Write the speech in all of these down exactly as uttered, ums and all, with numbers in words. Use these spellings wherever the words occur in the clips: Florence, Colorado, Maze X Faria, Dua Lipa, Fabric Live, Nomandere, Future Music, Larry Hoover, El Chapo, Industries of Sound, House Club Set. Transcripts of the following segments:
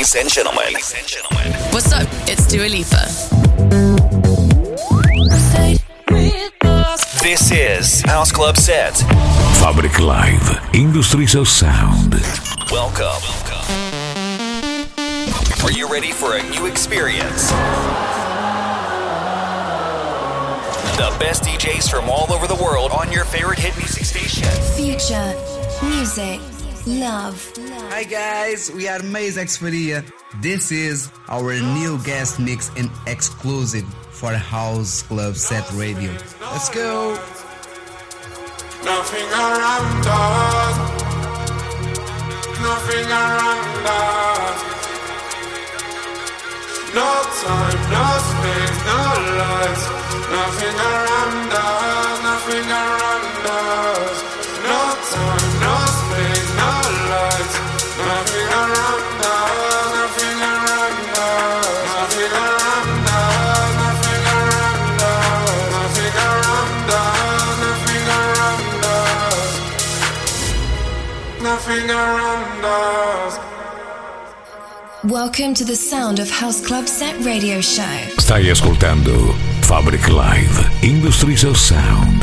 Ladies and gentlemen. Ladies and gentlemen. What's up? It's Dua Lipa. This is House Club Set. Fabric Live, Industries of Sound. Welcome. Welcome. Are you ready for a new experience? The best D Js from all over the world on your favorite hit music station. Future Music. Love. Hi guys, we are Maze X Faria. This is our new guest mix and exclusive for House Club Set Radio. Let's go. Nothing around us. Nothing around us. No time, no space, no lies. Nothing around us. Nothing around us. No time, no space, no lights. Nothing around us, nothing around us. Nothing around us, nothing around us. Nothing around us, nothing around us. Nothing around us. Welcome to the sound of House Club Set Radio Show. Stai ascoltando Fabric Live, Industries of Sound.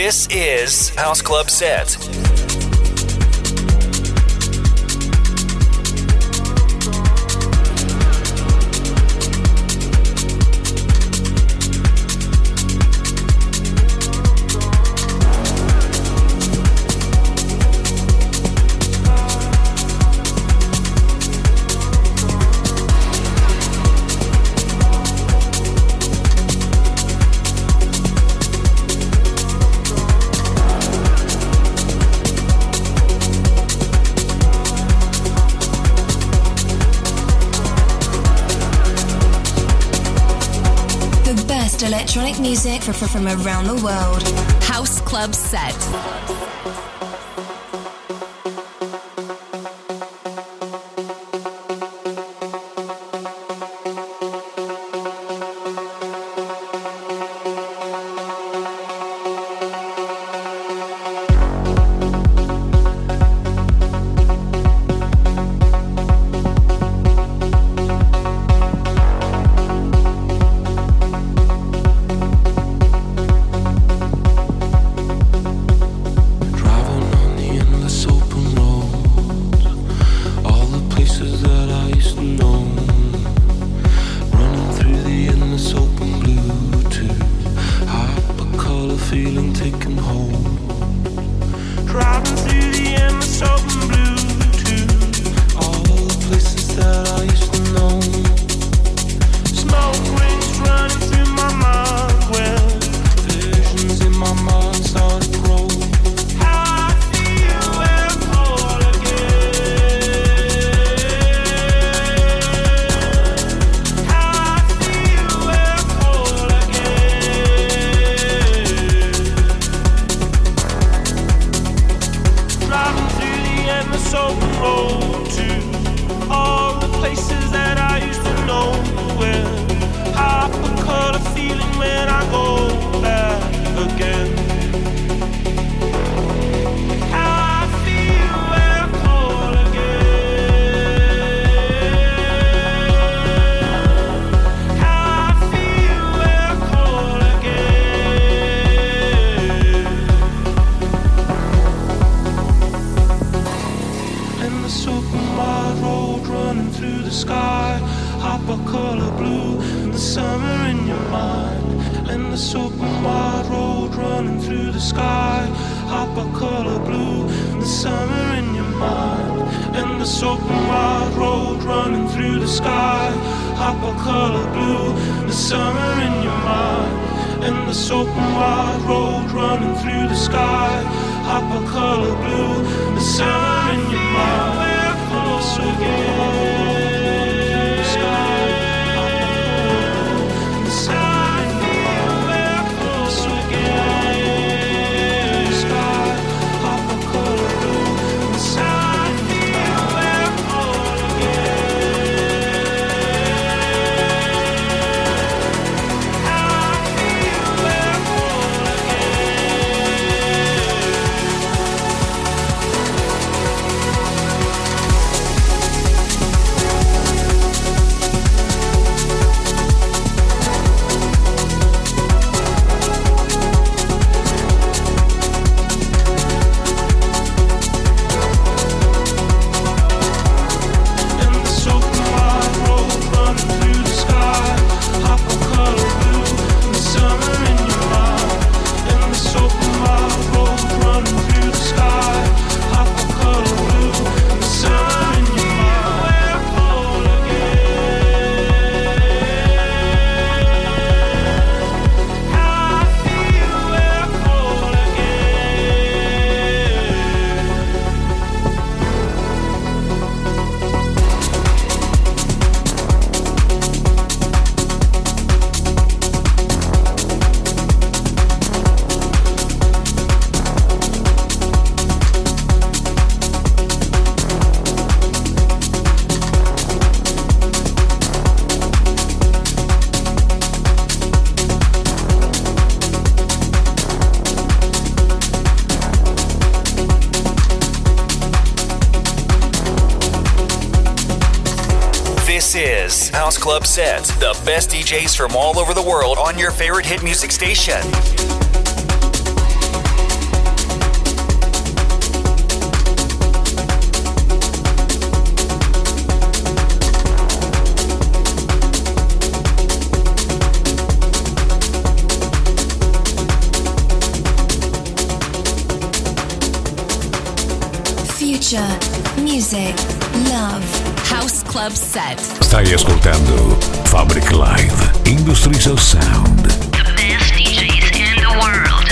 This is House Club Set. best electronic music from around the world. House Club Set. House Club Set, the best D Js from all over the world on your favorite hit music station. Future Music Love. House Club Set. Stai ascoltando Fabric Live, Industries of Sound. The best D Js in the world.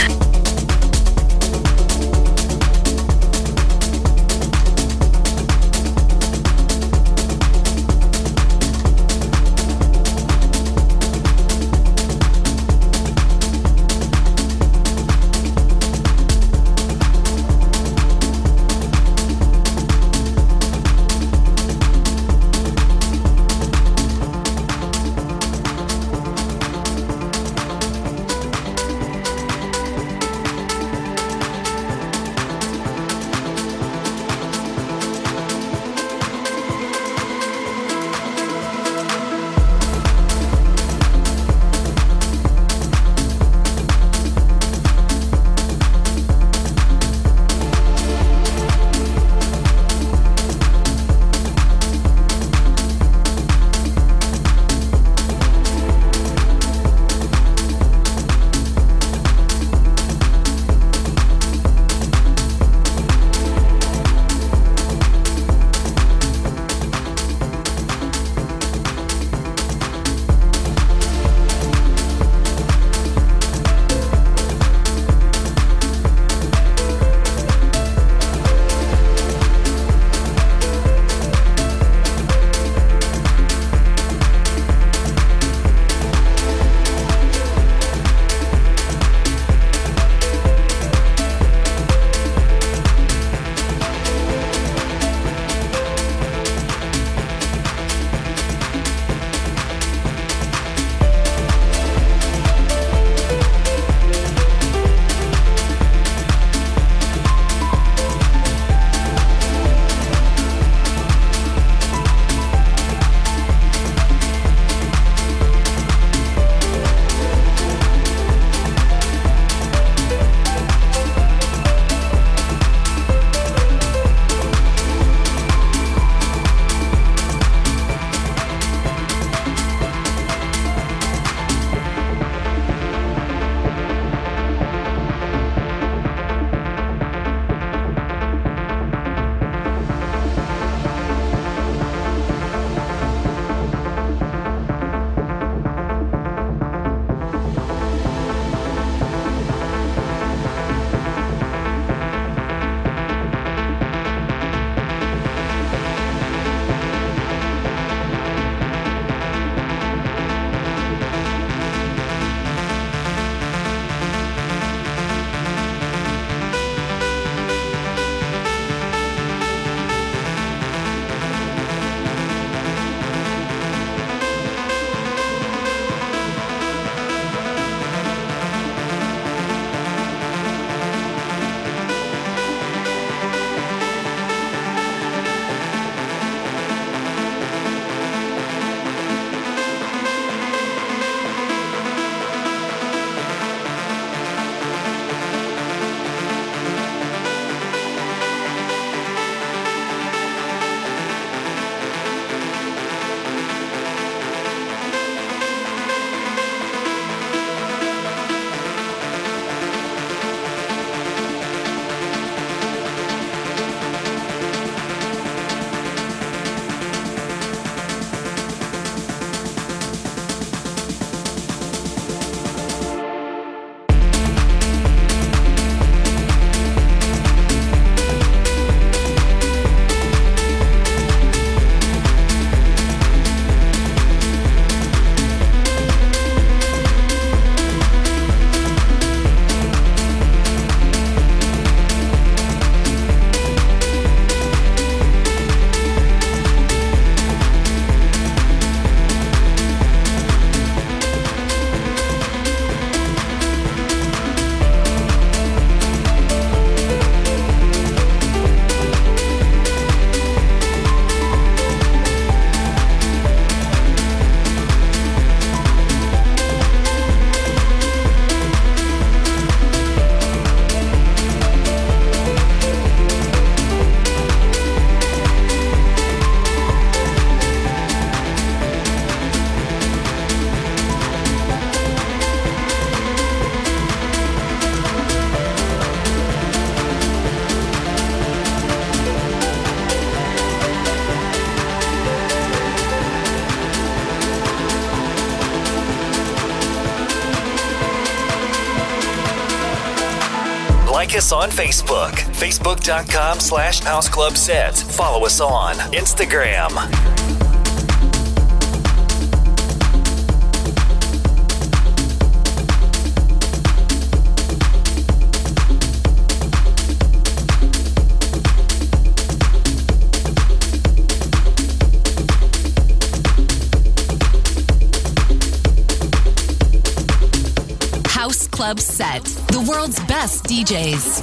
Like us on Facebook, facebook.com slash House Club Set. Follow us on Instagram. House Club Set, the world's best D Js.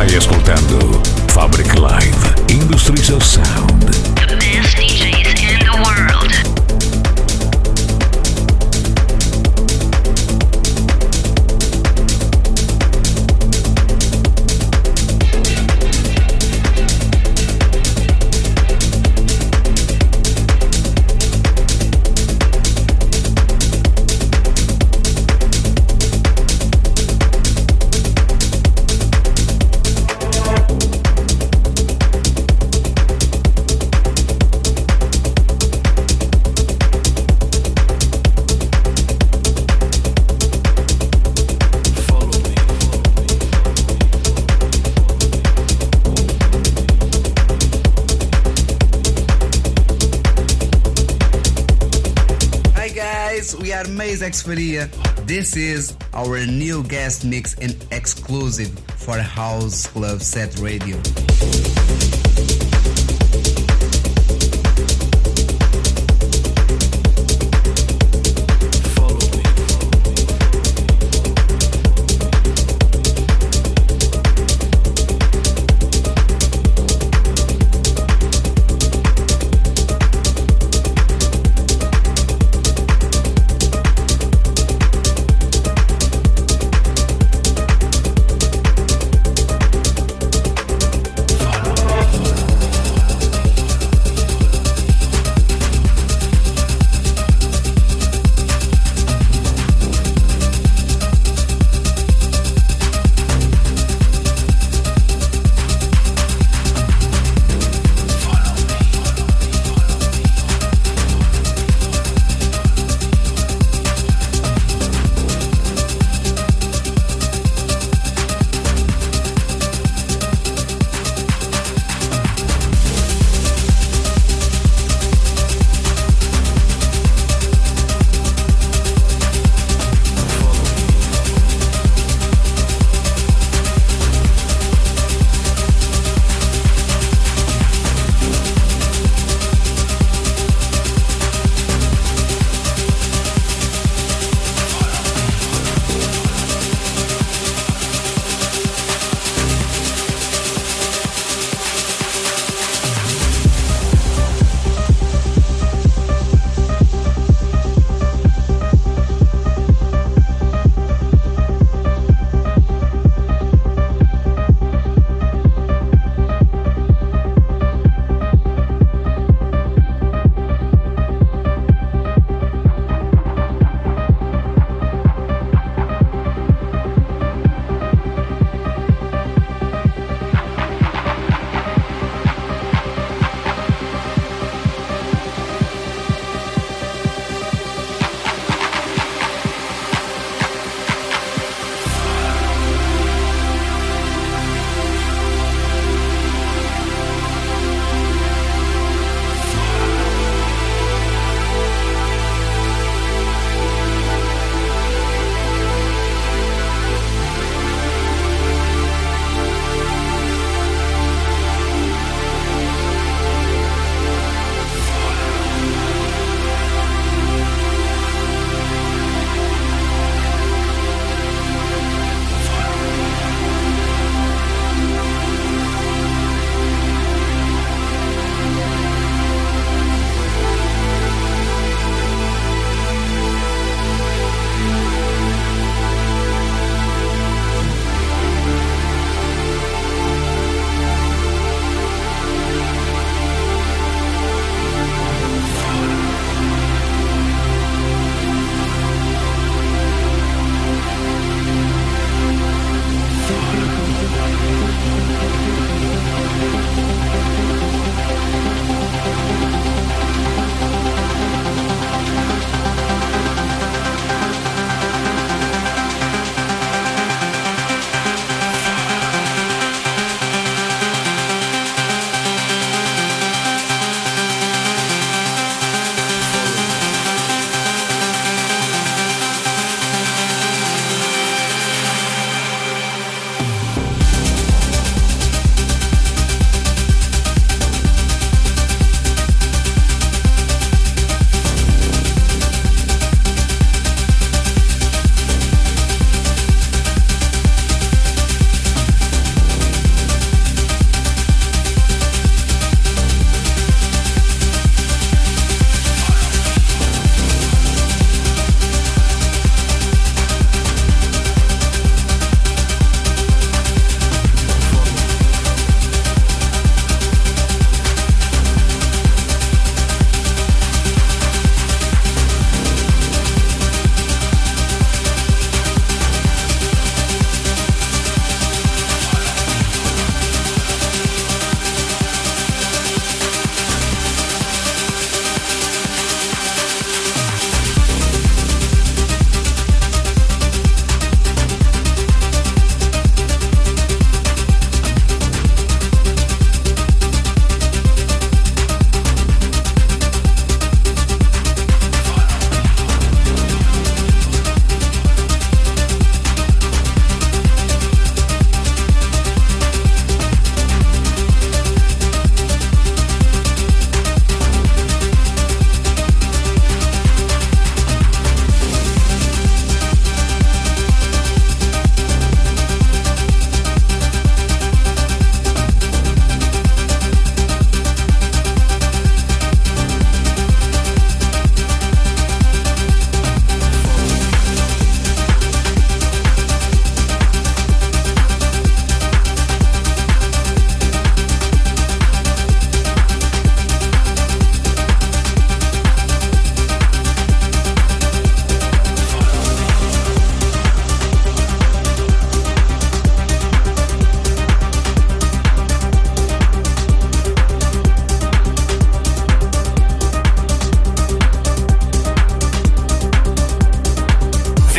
Stai ascoltando Fabric Live, Industries of Sound. The best D Js in the world. Maze X Faria. This is our new guest mix and exclusive for House Club Set Radio.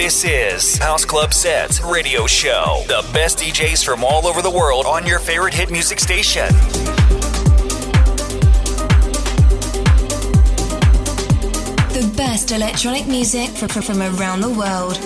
This is House Club Set's radio show. The best D Js from all over the world on your favorite hit music station. The best electronic music from, from around the world.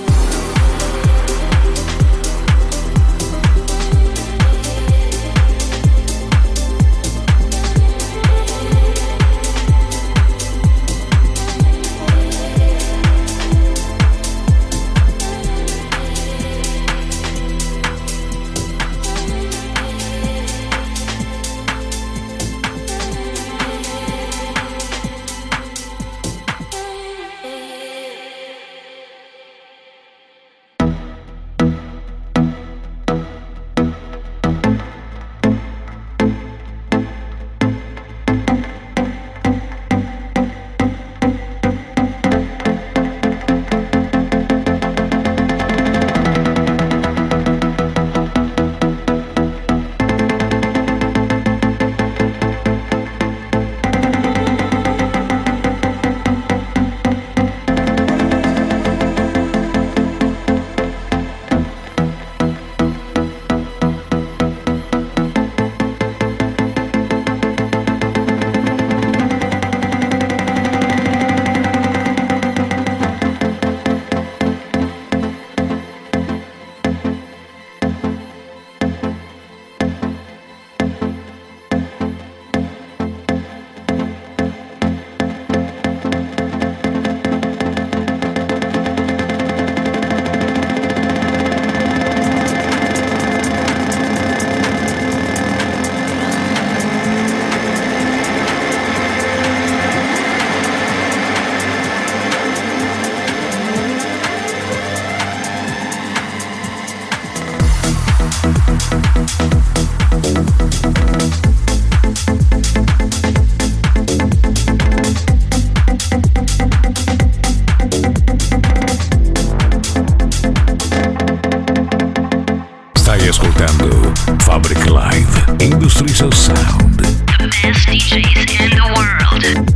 Fabric Live, Industries of Sound. The best D Js in the world.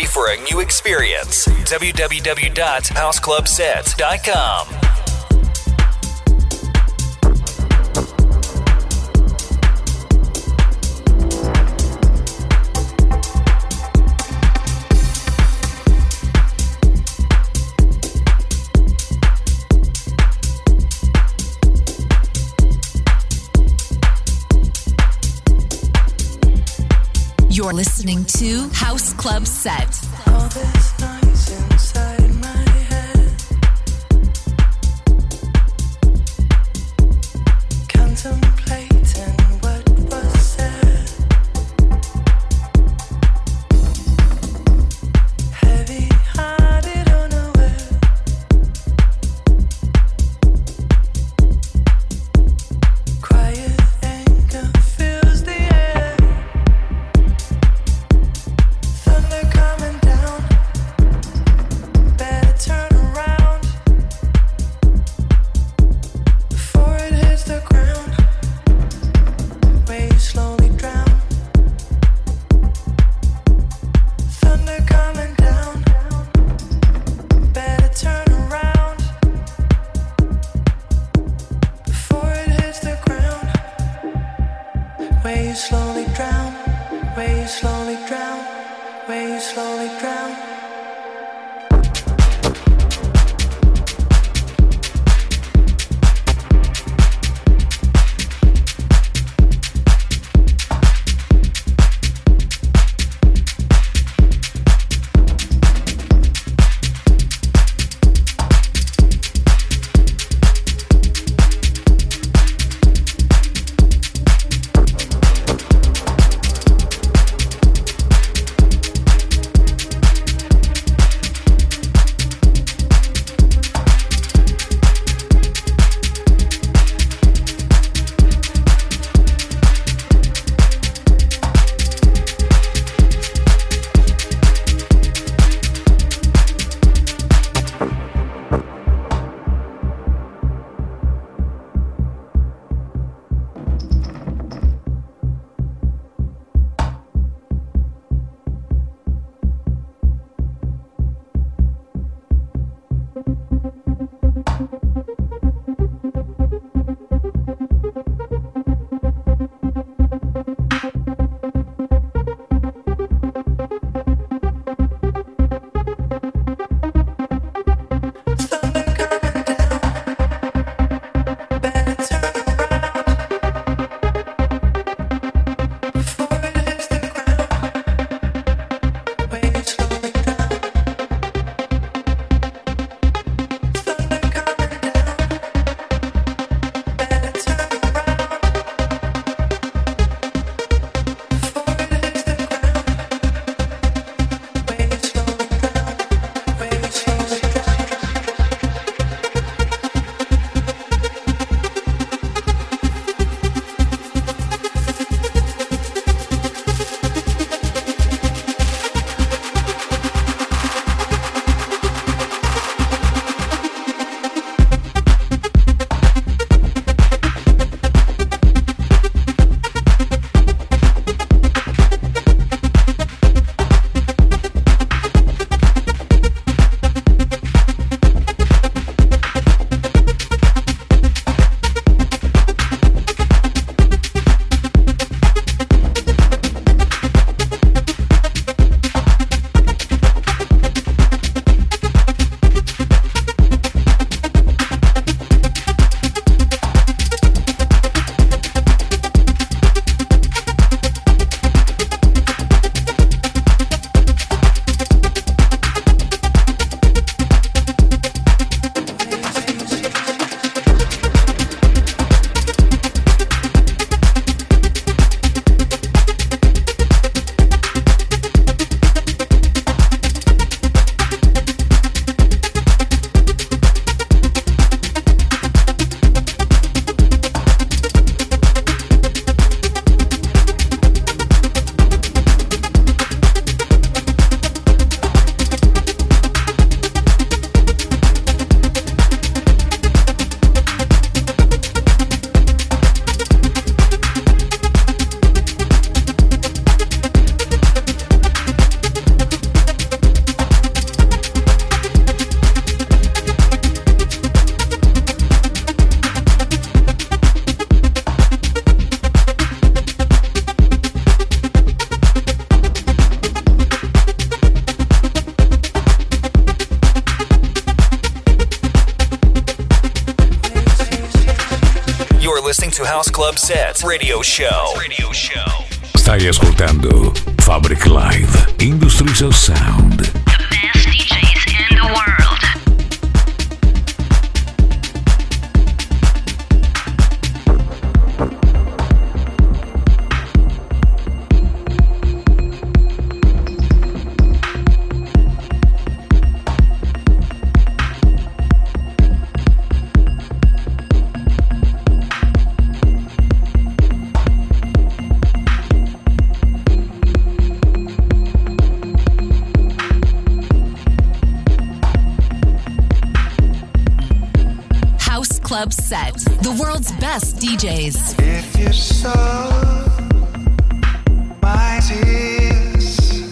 ready for a new experience. w w w dot house club set dot com. You're listening to House Club Set. All this noise inside my head. Contemplating what was said. Heavy hearted on a web. Quiet. You're listening to House Club Set Radio Show. Radio Show. Stai ascoltando Fabric Live, Industries of Sound. The best D Js in the world. Upset, the world's best D Js. If you saw my tears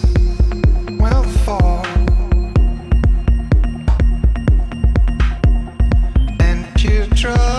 will fall and you draw.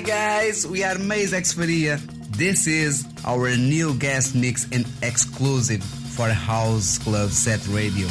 Hi guys, we are Maze X Faria. This is our new guest mix and exclusive for House Club Set Radio.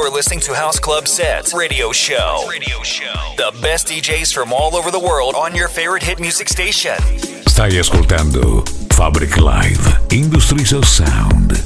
You're listening to House Club Set's radio show. Radio show. The best D Js from all over the world on your favorite hit music station. Stai ascoltando Fabric Live, Industries of Sound.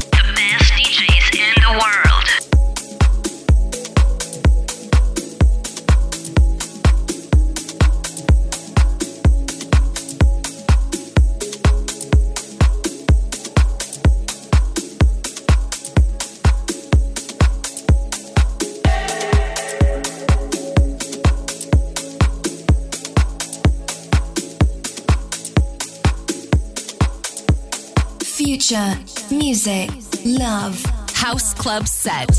Future Music, Love, House Club Set.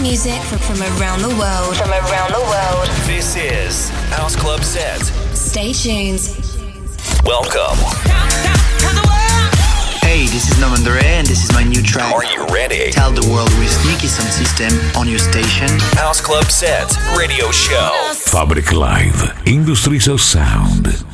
Music from around the world. From around the world. This is House Club Set. Stay tuned. Welcome. Hey, this is Nomandere and this is my new track. Are you ready? Tell the world with Sneaky Sound System on your station. House Club Set Radio Show. Fabric Live, Industries of Sound.